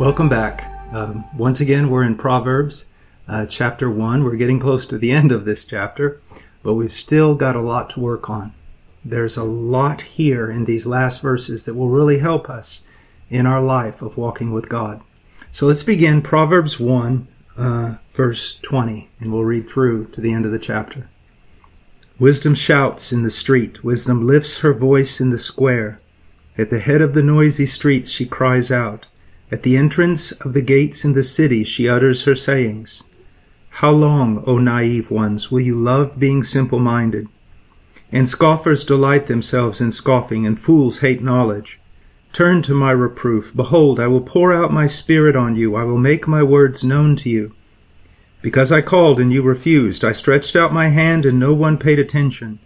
Welcome back. Once again, we're in Proverbs chapter 1. We're getting close to the end of this chapter, but we've still got a lot to work on. There's a lot here in these last verses that will really help us in our life of walking with God. So let's begin Proverbs 1, verse 20, and we'll read through to the end of the chapter. Wisdom shouts in the street. Wisdom lifts her voice in the square. At the head of the noisy streets she cries out. At the entrance of the gates in the city she utters her sayings. How long, O naive ones, will you love being simple-minded? And scoffers delight themselves in scoffing, and fools hate knowledge. Turn to my reproof. Behold, I will pour out my spirit on you. I will make my words known to you. Because I called and you refused, I stretched out my hand and no one paid attention.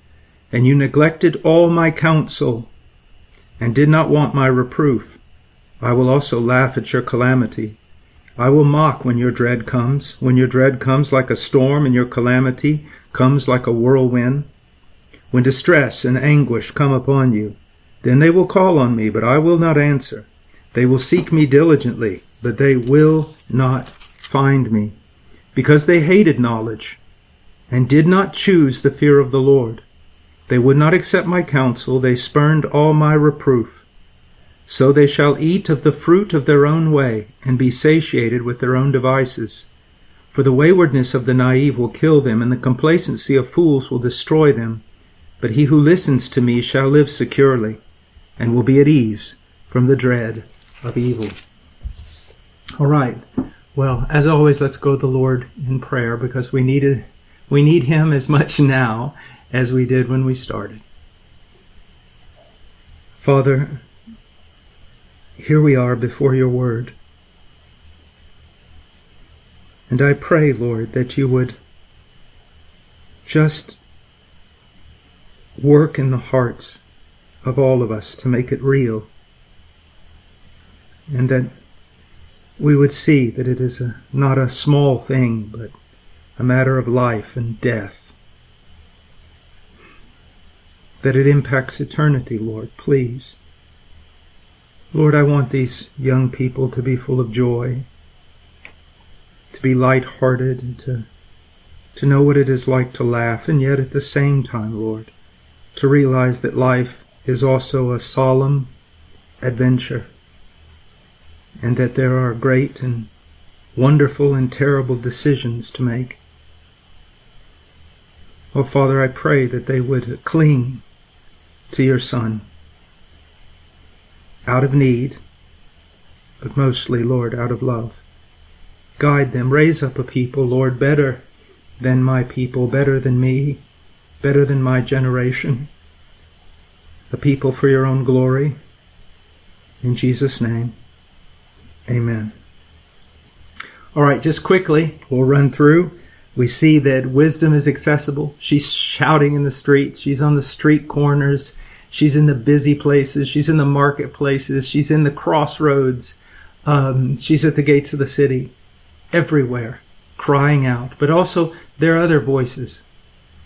And you neglected all my counsel and did not want my reproof. I will also laugh at your calamity. I will mock when your dread comes, like a storm, and your calamity comes like a whirlwind. When distress and anguish come upon you, then they will call on me, but I will not answer. They will seek me diligently, but they will not find me, because they hated knowledge and did not choose the fear of the Lord. They would not accept my counsel. They spurned all my reproof. So they shall eat of the fruit of their own way, and be satiated with their own devices. For the waywardness of the naive will kill them, and the complacency of fools will destroy them. But he who listens to me shall live securely, and will be at ease from the dread of evil. All right. Well, as always, let's go to the Lord in prayer, because we need Him as much now as we did when we started. Father, here we are before your word. And I pray, Lord, that you would just work in the hearts of all of us to make it real. And that we would see that it is not a small thing, but a matter of life and death. That it impacts eternity, Lord, please. Lord, I want these young people to be full of joy, to be light-hearted, and to know what it is like to laugh, and yet at the same time, Lord, to realize that life is also a solemn adventure, and that there are great and wonderful and terrible decisions to make. Oh, Father, I pray that they would cling to your Son, out of need, but mostly, Lord, out of love. Guide them. Raise up a people, Lord, better than my people, better than me, better than my generation. A people for your own glory. In Jesus' name, amen. All right, just quickly, we'll run through. We see that wisdom is accessible. She's shouting in the streets. She's on the street corners. She's in the busy places. She's in the marketplaces. She's in the crossroads. She's at the gates of the city, everywhere, crying out. But also there are other voices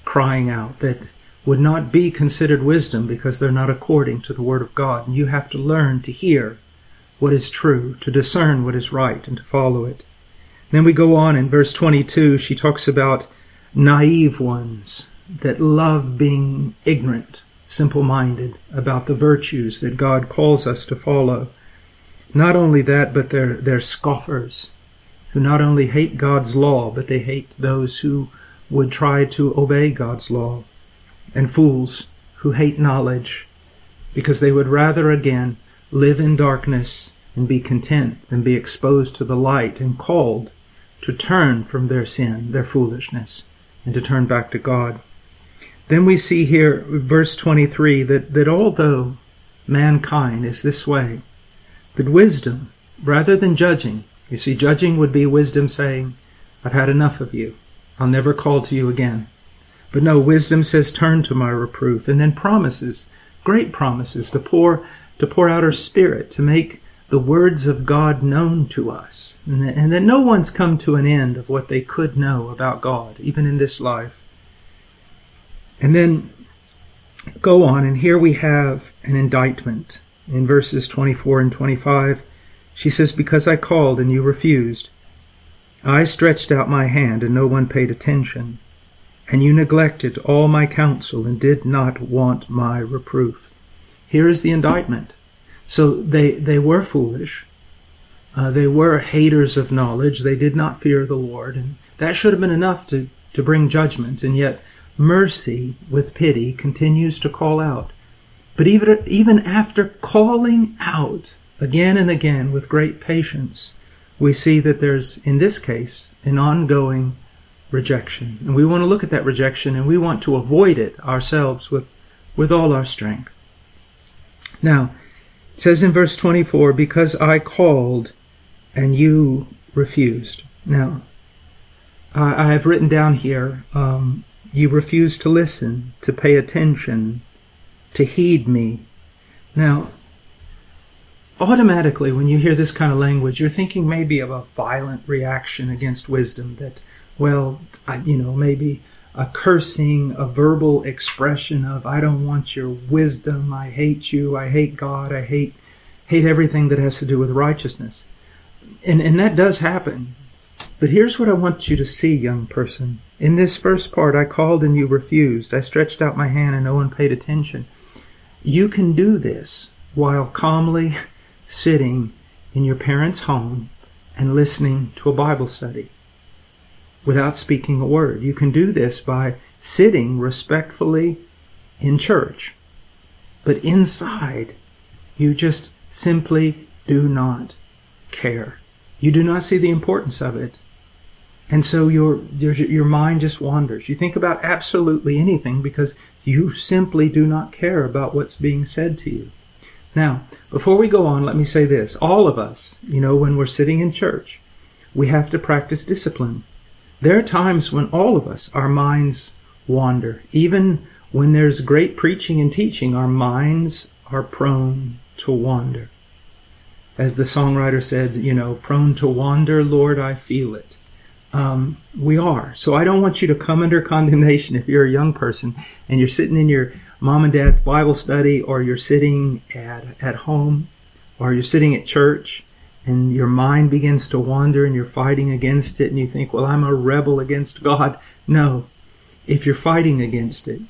crying out that would not be considered wisdom because they're not according to the Word of God. And you have to learn to hear what is true, to discern what is right, and to follow it. And then we go on in verse 22. She talks about naive ones that love being ignorant, simple-minded about the virtues that God calls us to follow. Not only that, but they're scoffers who not only hate God's law, but they hate those who would try to obey God's law, and fools who hate knowledge because they would rather, again, live in darkness and be content than be exposed to the light and called to turn from their sin, their foolishness, and to turn back to God. Then we see here, verse 23, that although mankind is this way, that wisdom, rather than judging, You see, judging would be wisdom saying, I've had enough of you. I'll never call to you again. But no, wisdom says, turn to my reproof. And then promises, great promises, to pour out her Spirit, to make the words of God known to us. And that no one's come to an end of what they could know about God, even in this life. And then go on, and here we have an indictment. In verses 24 and 25, she says, because I called and you refused. I stretched out my hand and no one paid attention. And you neglected all my counsel and did not want my reproof. Here is the indictment. So they were foolish. They were haters of knowledge. They did not fear the Lord. And that should have been enough to bring judgment. And yet mercy with pity continues to call out. But even after calling out again and again with great patience, we see that there's, in this case, an ongoing rejection. And we want to look at that rejection, and we want to avoid it ourselves with all our strength. Now, it says in verse 24, because I called and you refused. Now, I have written down here, you refused to listen, to pay attention, to heed me. Now, automatically, when you hear this kind of language, you're thinking maybe of a violent reaction against wisdom, that, well, maybe a cursing, a verbal expression of, I don't want your wisdom, I hate you, I hate God, I hate everything that has to do with righteousness. And that does happen. But here's what I want you to see, young person. In this first part, I called and you refused. I stretched out my hand and no one paid attention. You can do this while calmly sitting in your parents' home and listening to a Bible study without speaking a word. You can do this by sitting respectfully in church. But inside, you just simply do not care. You do not see the importance of it. And so your mind just wanders. You think about absolutely anything because you simply do not care about what's being said to you. Now, before we go on, let me say this. All of us, when we're sitting in church, we have to practice discipline. There are times when all of us, our minds wander. Even when there's great preaching and teaching, our minds are prone to wander. As the songwriter said, prone to wander, Lord, I feel it. We are. So I don't want you to come under condemnation if you're a young person and you're sitting in your mom and dad's Bible study, or you're sitting at home, or you're sitting at church, and your mind begins to wander and you're fighting against it, and you think, well, I'm a rebel against God. No. If you're fighting against it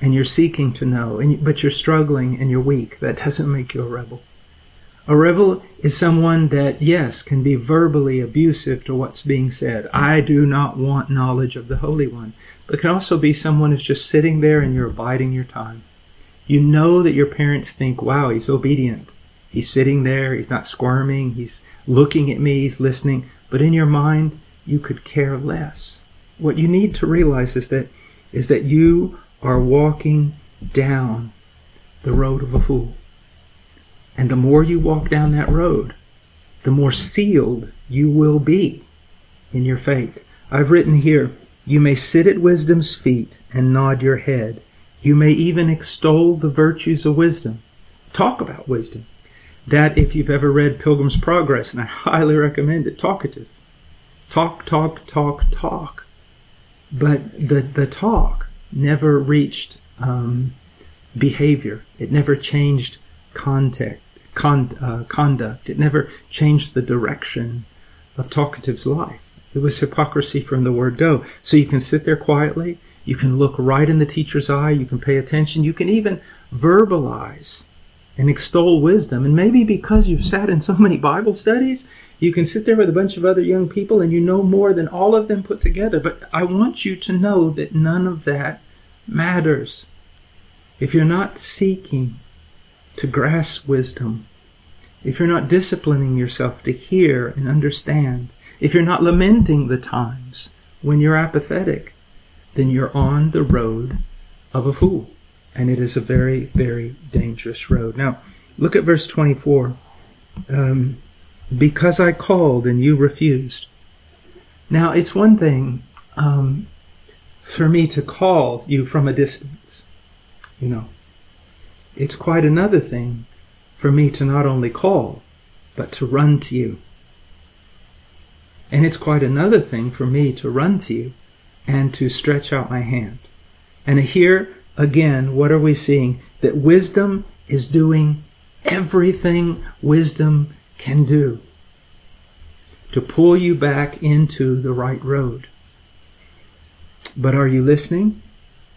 and you're seeking to know, but you're struggling and you're weak, that doesn't make you a rebel. A rebel is someone that, yes, can be verbally abusive to what's being said. I do not want knowledge of the Holy One. But can also be someone who's just sitting there and you're biding your time. You know that your parents think, wow, he's obedient. He's sitting there. He's not squirming. He's looking at me. He's listening. But in your mind, you could care less. What you need to realize is that you are walking down the road of a fool. And the more you walk down that road, the more sealed you will be in your fate. I've written here, you may sit at wisdom's feet and nod your head. You may even extol the virtues of wisdom. Talk about wisdom. That, if you've ever read Pilgrim's Progress, and I highly recommend it, talkative. Talk, talk, talk, talk. But the talk never reached behavior. It never changed conduct. It never changed the direction of talkative's life. It was hypocrisy from the word go. So you can sit there quietly. You can look right in the teacher's eye. You can pay attention. You can even verbalize and extol wisdom. And maybe because you've sat in so many Bible studies, you can sit there with a bunch of other young people and you know more than all of them put together. But I want you to know that none of that matters. If you're not seeking to grasp wisdom, if you're not disciplining yourself to hear and understand, if you're not lamenting the times when you're apathetic, then you're on the road of a fool. And it is a very, very dangerous road. Now, look at verse 24. because I called and you refused. Now, it's one thing for me to call you from a distance, you know. It's quite another thing for me to not only call, but to run to you. And it's quite another thing for me to run to you and to stretch out my hand. And here, again, what are we seeing? That wisdom is doing everything wisdom can do to pull you back into the right road. But are you listening?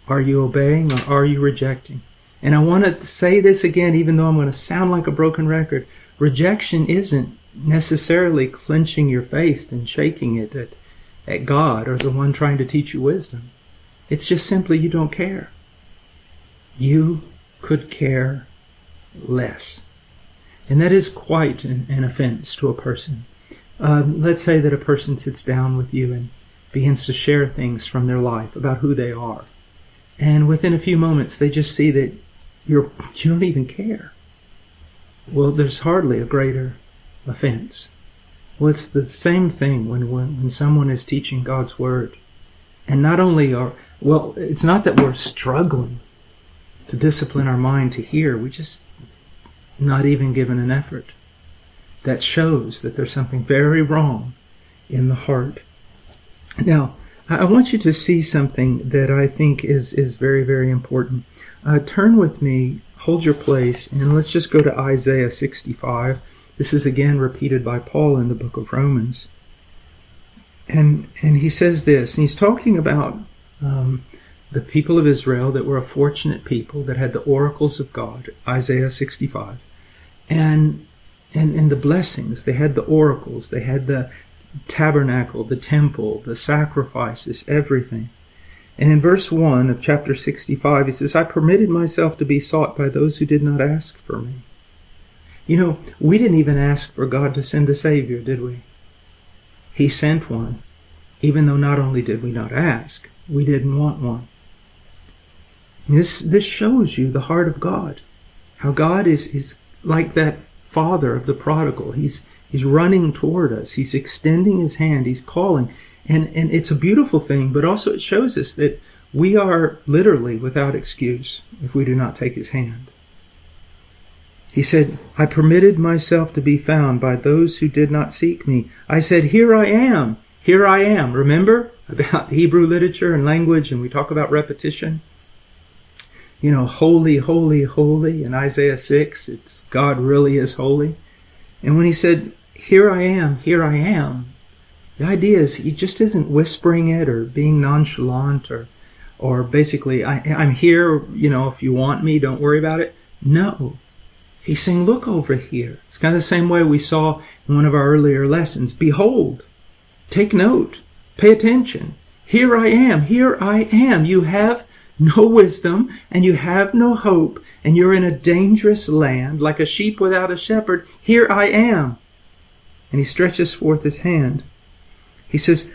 Are you obeying? Or are you rejecting? And I want to say this again, even though I'm going to sound like a broken record. Rejection isn't necessarily clenching your fist and shaking it at God or the one trying to teach you wisdom. It's just simply you don't care. You could care less. And that is quite an offense to a person. Let's say that a person sits down with you and begins to share things from their life about who they are. And within a few moments, they just see that you don't even care. Well, there's hardly a greater offense. Well, it's the same thing when someone is teaching God's Word. And not only it's not that we're struggling to discipline our mind to hear. We just not even given an effort. That shows that there's something very wrong in the heart. Now, I want you to see something that I think is very, very important. Turn with me, hold your place, and let's just go to Isaiah 65. This is again repeated by Paul in the book of Romans. And he says this, and he's talking about the people of Israel that were a fortunate people that had the oracles of God, Isaiah 65. And the blessings, they had the oracles, they had the tabernacle, the temple, the sacrifices, everything. And in verse 1 of chapter 65, he says, I permitted myself to be sought by those who did not ask for me. You know, we didn't even ask for God to send a Savior, did we? He sent one, even though not only did we not ask, we didn't want one. This shows you the heart of God, how God is like that father of the prodigal. He's running toward us. He's extending his hand. He's calling. And it's a beautiful thing, but also it shows us that we are literally without excuse if we do not take his hand. He said, I permitted myself to be found by those who did not seek me. I said, here I am. Here I am. Remember about Hebrew literature and language, and we talk about repetition. You know, holy, holy, holy. In Isaiah 6, it's God really is holy. And when he said, here I am, here I am, the idea is he just isn't whispering it or being nonchalant or basically, I'm here, you know, if you want me, don't worry about it. No. He's saying, look over here. It's kind of the same way we saw in one of our earlier lessons. Behold, take note, pay attention. Here I am, here I am. You have no wisdom and you have no hope and you're in a dangerous land like a sheep without a shepherd. Here I am. And he stretches forth his hand. He says,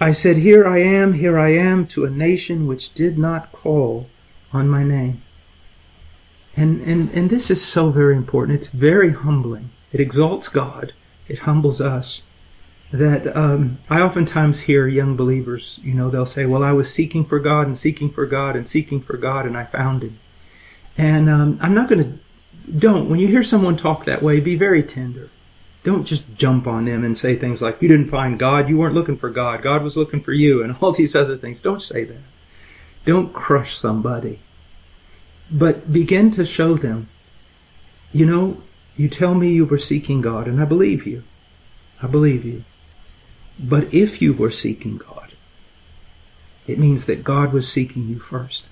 I said, here I am to a nation which did not call on my name. And this is so very important. It's very humbling. It exalts God. It humbles us. That I oftentimes hear young believers, you know, they'll say, well, I was seeking for God and seeking for God and seeking for God and I found him. And when you hear someone talk that way, be very tender. Don't just jump on them and say things like, you didn't find God, you weren't looking for God, God was looking for you, and all these other things. Don't say that. Don't crush somebody. But begin to show them, you know, you tell me you were seeking God, and I believe you. I believe you. But if you were seeking God, it means that God was seeking you first.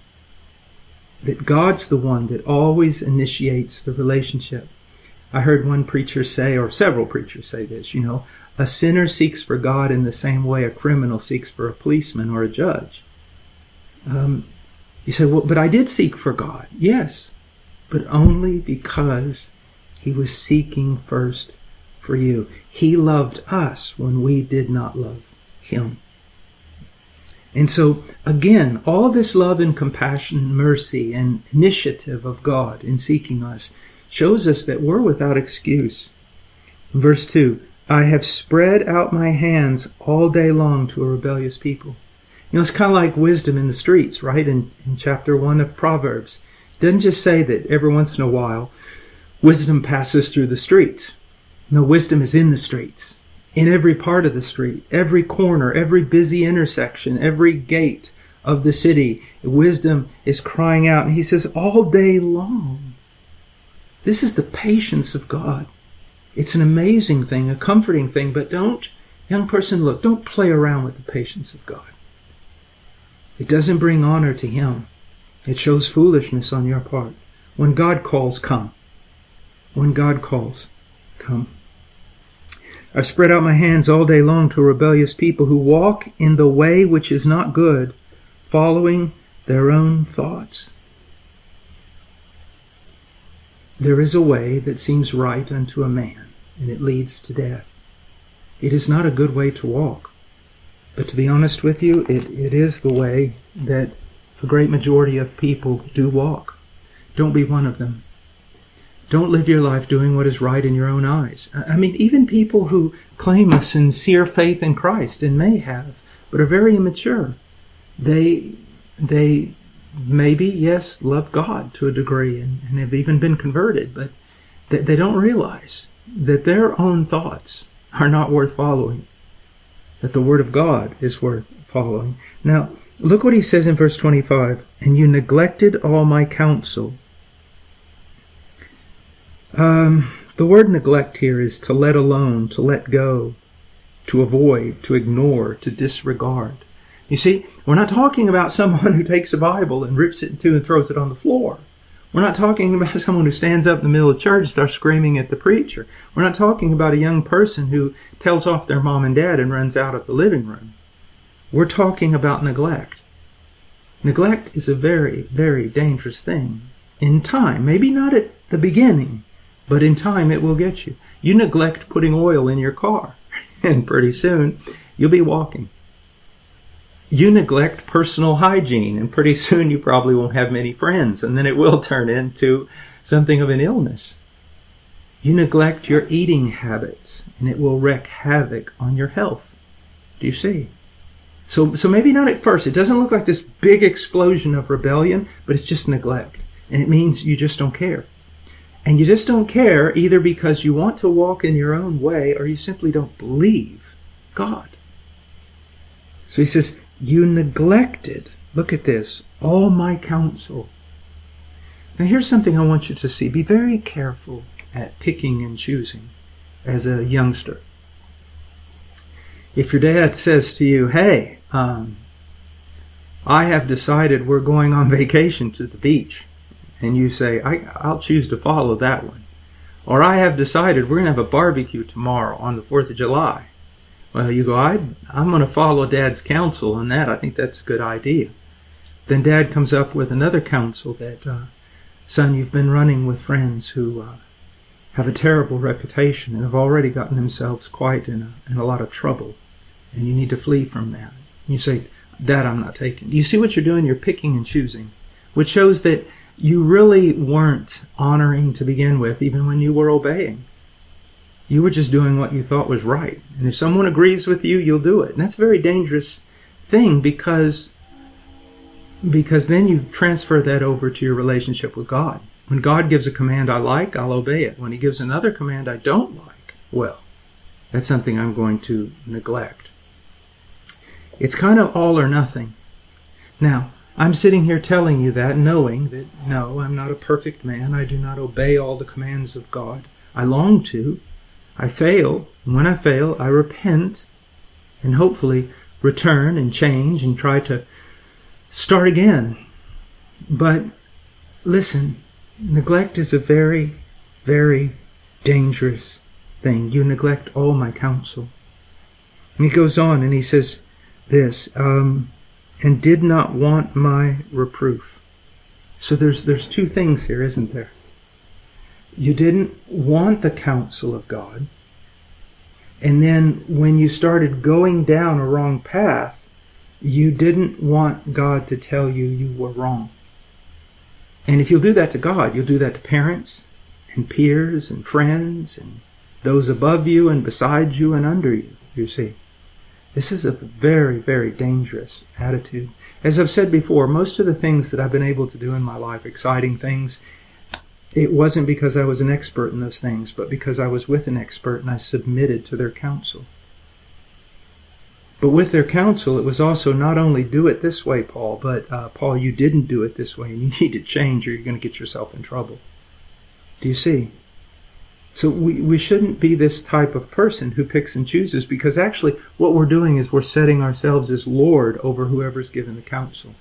That God's the one that always initiates the relationship. I heard one preacher say, or several preachers say this, you know, a sinner seeks for God in the same way a criminal seeks for a policeman or a judge. You say, well, but I did seek for God. Yes, but only because he was seeking first for you. He loved us when we did not love him. And so, again, all this love and compassion and mercy and initiative of God in seeking us shows us that we're without excuse. Verse 2, I have spread out my hands all day long to a rebellious people. You know, it's kind of like wisdom in the streets, right? In chapter 1 of Proverbs. It doesn't just say that every once in a while wisdom passes through the streets. No, wisdom is in the streets, in every part of the street, every corner, every busy intersection, every gate of the city. Wisdom is crying out. And he says, all day long. This is the patience of God. It's an amazing thing, a comforting thing. But don't, young person, look, don't play around with the patience of God. It doesn't bring honor to Him. It shows foolishness on your part. When God calls, come. When God calls, come. I've spread out my hands all day long to a rebellious people who walk in the way which is not good, following their own thoughts. There is a way that seems right unto a man, and it leads to death. It is not a good way to walk. But to be honest with you, it is the way that the great majority of people do walk. Don't be one of them. Don't live your life doing what is right in your own eyes. I mean, even people who claim a sincere faith in Christ, and may have, but are very immature, they maybe, yes, love God to a degree and have even been converted, but they don't realize that their own thoughts are not worth following, that the Word of God is worth following. Now, look what he says in verse 25, and you neglected all my counsel. The word neglect here is to let alone, to let go, to avoid, to ignore, to disregard. You see, we're not talking about someone who takes a Bible and rips it in two and throws it on the floor. We're not talking about someone who stands up in the middle of church and starts screaming at the preacher. We're not talking about a young person who tells off their mom and dad and runs out of the living room. We're talking about neglect. Neglect is a very, very dangerous thing. In time, maybe not at the beginning, but in time, it will get you. You neglect putting oil in your car, and pretty soon, you'll be walking. You neglect personal hygiene, and pretty soon, you probably won't have many friends, and then it will turn into something of an illness. You neglect your eating habits, and it will wreak havoc on your health. Do you see? So maybe not at first. It doesn't look like this big explosion of rebellion, but it's just neglect, and it means you just don't care. And you just don't care either because you want to walk in your own way or you simply don't believe God. So he says, you neglected, look at this, all my counsel. Now here's something I want you to see. Be very careful at picking and choosing as a youngster. If your dad says to you, hey, I have decided we're going on vacation to the beach. And you say, I'll choose to follow that one. Or I have decided we're going to have a barbecue tomorrow on the 4th of July. Well, you go, I'm going to follow Dad's counsel on that. I think that's a good idea. Then Dad comes up with another counsel that, son, you've been running with friends who have a terrible reputation and have already gotten themselves quite in a lot of trouble. And you need to flee from that. And you say, that I'm not taking. You see what you're doing? You're picking and choosing, which shows that you really weren't honoring to begin with, even when you were obeying. You were just doing what you thought was right. And if someone agrees with you, you'll do it. And that's a very dangerous thing because then you transfer that over to your relationship with God. When God gives a command I like, I'll obey it. When He gives another command I don't like, well, that's something I'm going to neglect. It's kind of all or nothing. Now, I'm sitting here telling you that, knowing that, no, I'm not a perfect man. I do not obey all the commands of God. I long to. I fail. And when I fail, I repent and hopefully return and change and try to start again. But listen, neglect is a very, very dangerous thing. You neglect all my counsel. And he goes on and he says this, and did not want my reproof. So there's two things here, isn't there? You didn't want the counsel of God. And then when you started going down a wrong path, you didn't want God to tell you you were wrong. And if you'll do that to God, you'll do that to parents and peers and friends and those above you and beside you and under you, you see. This is a very, very dangerous attitude. As I've said before, most of the things that I've been able to do in my life, exciting things, it wasn't because I was an expert in those things, but because I was with an expert and I submitted to their counsel. But with their counsel, it was also not only do it this way, Paul, but Paul, you didn't do it this way and you need to change or you're going to get yourself in trouble. Do you see? So we shouldn't be this type of person who picks and chooses, because actually what we're doing is we're setting ourselves as Lord over whoever's given the counsel.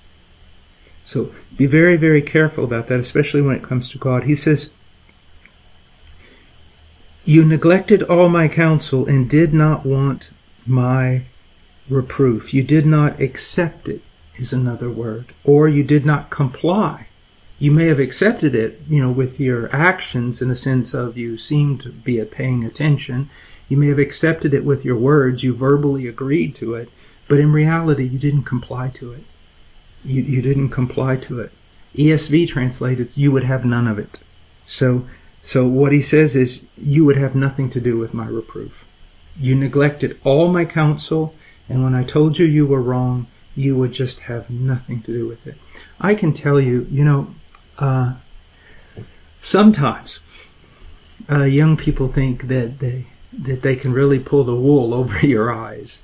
So be very, very careful about that, especially when it comes to God. He says, "You neglected all my counsel and did not want my reproof." You did not accept it is another word, or you did not comply. You may have accepted it, you know, with your actions in a sense of you seem to be paying attention. You may have accepted it with your words. You verbally agreed to it. But in reality, you didn't comply to it. You didn't comply to it. ESV translates, you would have none of it. So what he says is, you would have nothing to do with my reproof. You neglected all my counsel, and when I told you you were wrong, you would just have nothing to do with it. I can tell you, you know, sometimes young people think that they can really pull the wool over your eyes.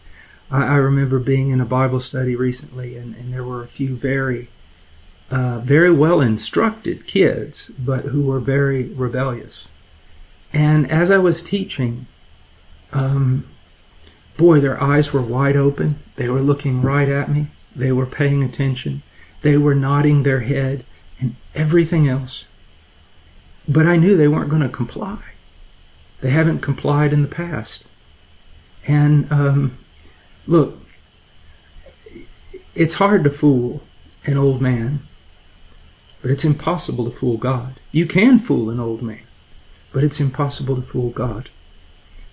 I remember being in a Bible study recently, and there were a few very well instructed kids, but who were very rebellious. And as I was teaching, boy, their eyes were wide open. They were looking right at me. They were paying attention. They were nodding their head and everything else. But I knew they weren't going to comply. They haven't complied in the past. And look, it's hard to fool an old man, but it's impossible to fool God. You can fool an old man, but it's impossible to fool God.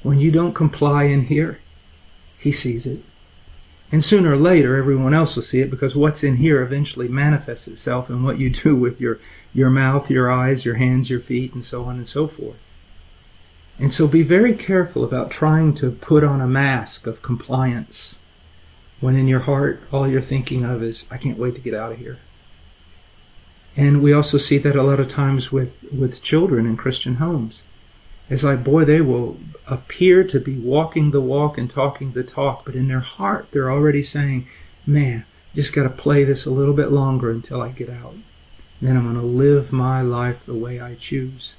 When you don't comply in here, He sees it. And sooner or later, everyone else will see it, because what's in here eventually manifests itself in what you do with your mouth, your eyes, your hands, your feet, and so on and so forth. And so be very careful about trying to put on a mask of compliance when in your heart all you're thinking of is, I can't wait to get out of here. And we also see that a lot of times with children in Christian homes. It's like, boy, they will appear to be walking the walk and talking the talk, but in their heart they're already saying, man, just got to play this a little bit longer until I get out. Then I'm going to live my life the way I choose.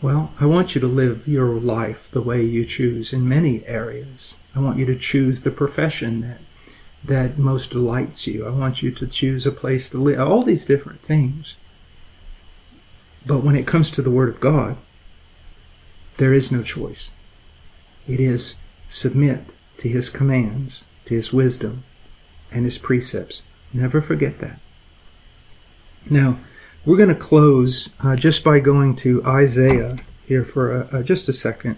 Well, I want you to live your life the way you choose in many areas. I want you to choose the profession that most delights you. I want you to choose a place to live, all these different things. But when it comes to the Word of God, there is no choice. It is submit to His commands, to His wisdom, and His precepts. Never forget that. Now, we're going to close just by going to Isaiah here for just a second.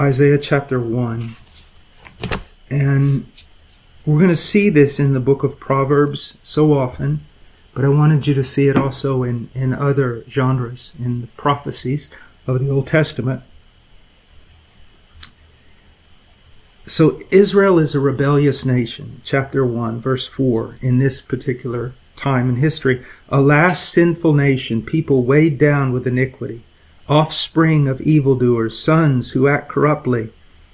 Isaiah chapter 1. And we're going to see this in the book of Proverbs so often, but I wanted you to see it also in other genres, in the prophecies of the Old Testament. So Israel is a rebellious nation, chapter 1, verse 4, in this particular time in history. Alas, sinful nation, people weighed down with iniquity, offspring of evildoers, sons who act corruptly.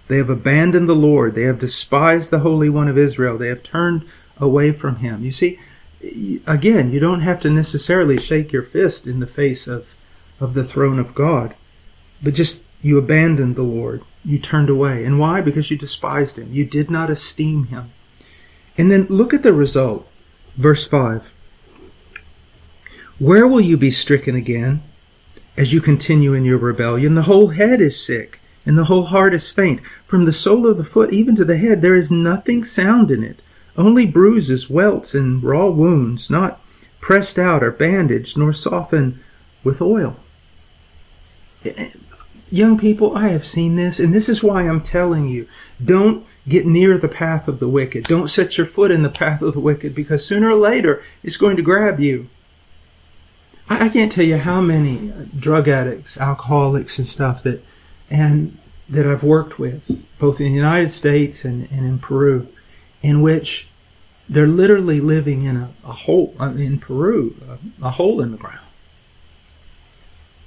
They have abandoned the Lord. They have despised the Holy One of Israel. They have turned away from Him. You see, again, you don't have to necessarily shake your fist in the face of the throne of God, but just you abandoned the Lord. You turned away. And why? Because you despised Him. You did not esteem Him. And then look at the result. Verse 5. Where will you be stricken again as you continue in your rebellion? The whole head is sick and the whole heart is faint. From the sole of the foot even to the head, there is nothing sound in it, only bruises, welts, and raw wounds, not pressed out or bandaged, nor softened with oil. Young people, I have seen this, and this is why I'm telling you, don't get near the path of the wicked. Don't set your foot in the path of the wicked, because sooner or later it's going to grab you. I can't tell you how many drug addicts, alcoholics and stuff, and that I've worked with, both in the United States and in Peru, in which they're literally living in a hole, in Peru, a hole in the ground,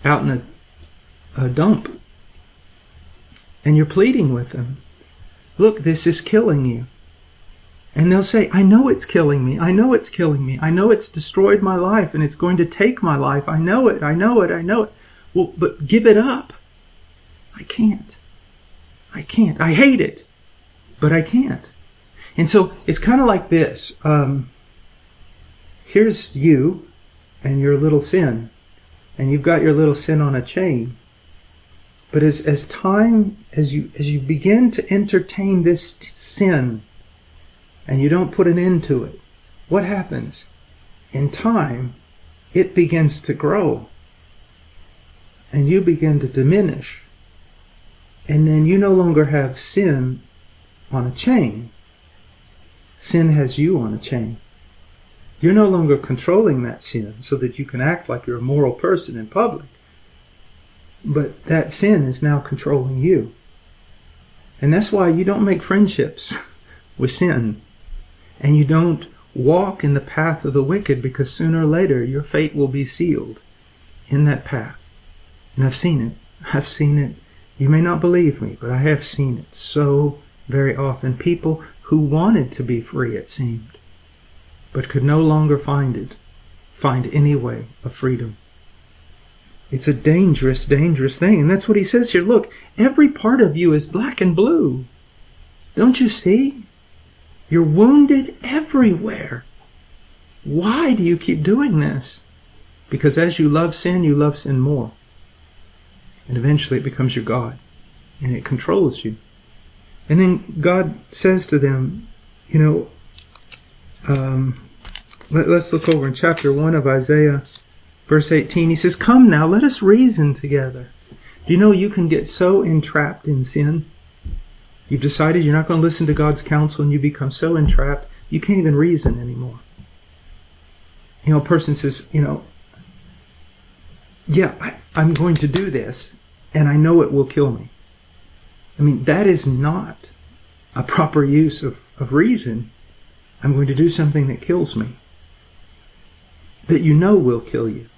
out in a dump. And you're pleading with them, look, this is killing you. And they'll say, I know it's killing me. I know it's killing me. I know it's destroyed my life and it's going to take my life. I know it. I know it. I know it. Well, but give it up. I can't. I can't. I hate it, but I can't. And so it's kind of like this. Here's you and your little sin. And you've got your little sin on a chain. But as time, as you begin to entertain this sin, and you don't put an end to it, what happens? In time, it begins to grow, and you begin to diminish, and then you no longer have sin on a chain. Sin has you on a chain. You're no longer controlling that sin so that you can act like you're a moral person in public, but that sin is now controlling you. And that's why you don't make friendships with sin. And you don't walk in the path of the wicked, because sooner or later your fate will be sealed in that path. And I've seen it. I've seen it. You may not believe me, but I have seen it so very often. People who wanted to be free, it seemed, but could no longer find any way of freedom. It's a dangerous, dangerous thing. And that's what he says here. Look, every part of you is black and blue. Don't you see? You're wounded everywhere. Why do you keep doing this? Because as you love sin more. And eventually it becomes your God, and it controls you. And then God says to them, let's look over in chapter 1 of Isaiah, verse 18. He says, come now, let us reason together. Do you know you can get so entrapped in sin? You've decided you're not going to listen to God's counsel, and you become so entrapped, you can't even reason anymore. A person says, yeah, I'm going to do this, and I know it will kill me. That is not a proper use of reason. I'm going to do something that kills me, that will kill you.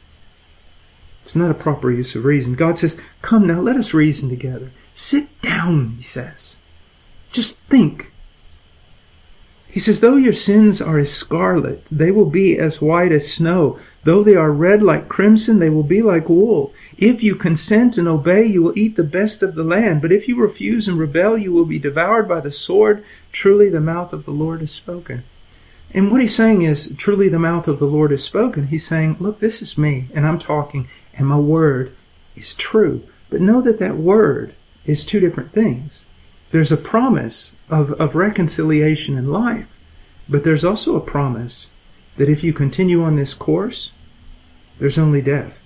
It's not a proper use of reason. God says, come now, let us reason together. Sit down, he says. Just think. He says, though your sins are as scarlet, they will be as white as snow. Though they are red like crimson, they will be like wool. If you consent and obey, you will eat the best of the land. But if you refuse and rebel, you will be devoured by the sword. Truly the mouth of the Lord has spoken. And what he's saying is, truly the mouth of the Lord has spoken. He's saying, look, this is me, and I'm talking, and my word is true. But know that word is two different things. There's a promise of reconciliation in life, but there's also a promise that if you continue on this course, there's only death.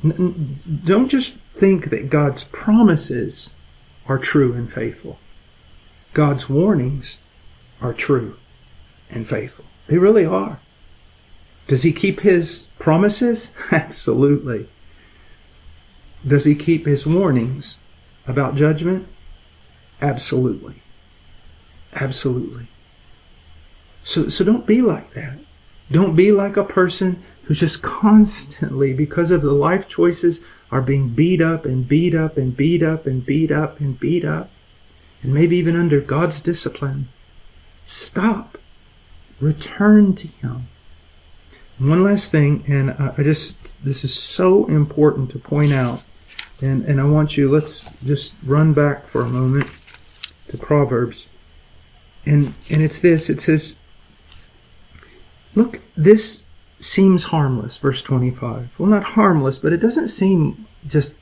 Don't just think that God's promises are true and faithful. God's warnings are true and faithful. They really are. Does he keep his promises? Absolutely. Does he keep his warnings about judgment? Absolutely. Absolutely. So don't be like that. Don't be like a person who's just constantly, because of the life choices, are being beat up and beat up and beat up and beat up and beat up. And maybe even under God's discipline. Stop. Return to him. One last thing, and this is so important to point out. And I want you, let's just run back for a moment to Proverbs. And it's this, it says, look, this seems harmless, verse 25. Well, not harmless, but it doesn't seem just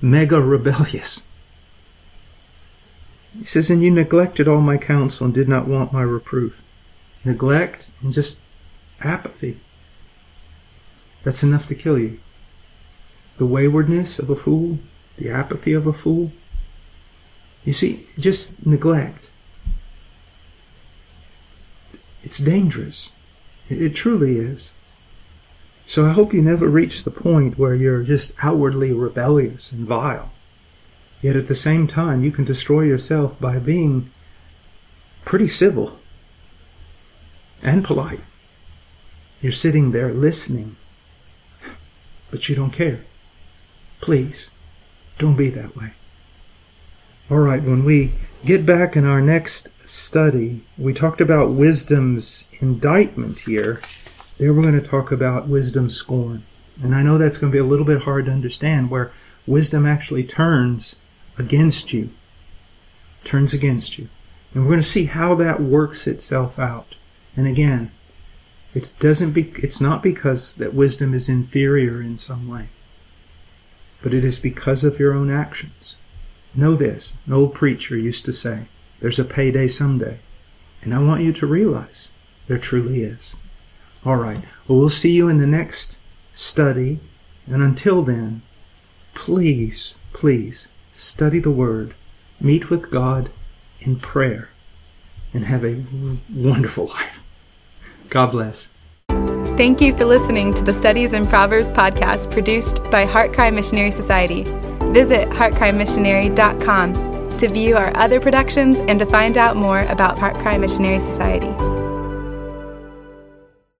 mega rebellious. It says, and you neglected all my counsel and did not want my reproof. Neglect and just apathy. That's enough to kill you. The waywardness of a fool, the apathy of a fool. You see, just neglect. It's dangerous. It truly is. So I hope you never reach the point where you're just outwardly rebellious and vile. Yet at the same time, you can destroy yourself by being pretty civil and polite. You're sitting there listening, but you don't care. Please, don't be that way. All right, when we get back in our next study, we talked about wisdom's indictment here. There we're going to talk about wisdom's scorn. And I know that's going to be a little bit hard to understand, where wisdom actually turns against you. Turns against you. And we're going to see how that works itself out. And again, it's not because that wisdom is inferior in some way, but it is because of your own actions. Know this. An old preacher used to say, there's a payday someday. And I want you to realize there truly is. All right. Well, we'll see you in the next study. And until then, please, please study the Word, meet with God in prayer, and have a wonderful life. God bless. Thank you for listening to the Studies in Proverbs podcast produced by HeartCry Missionary Society. Visit heartcrymissionary.com to view our other productions and to find out more about HeartCry Missionary Society.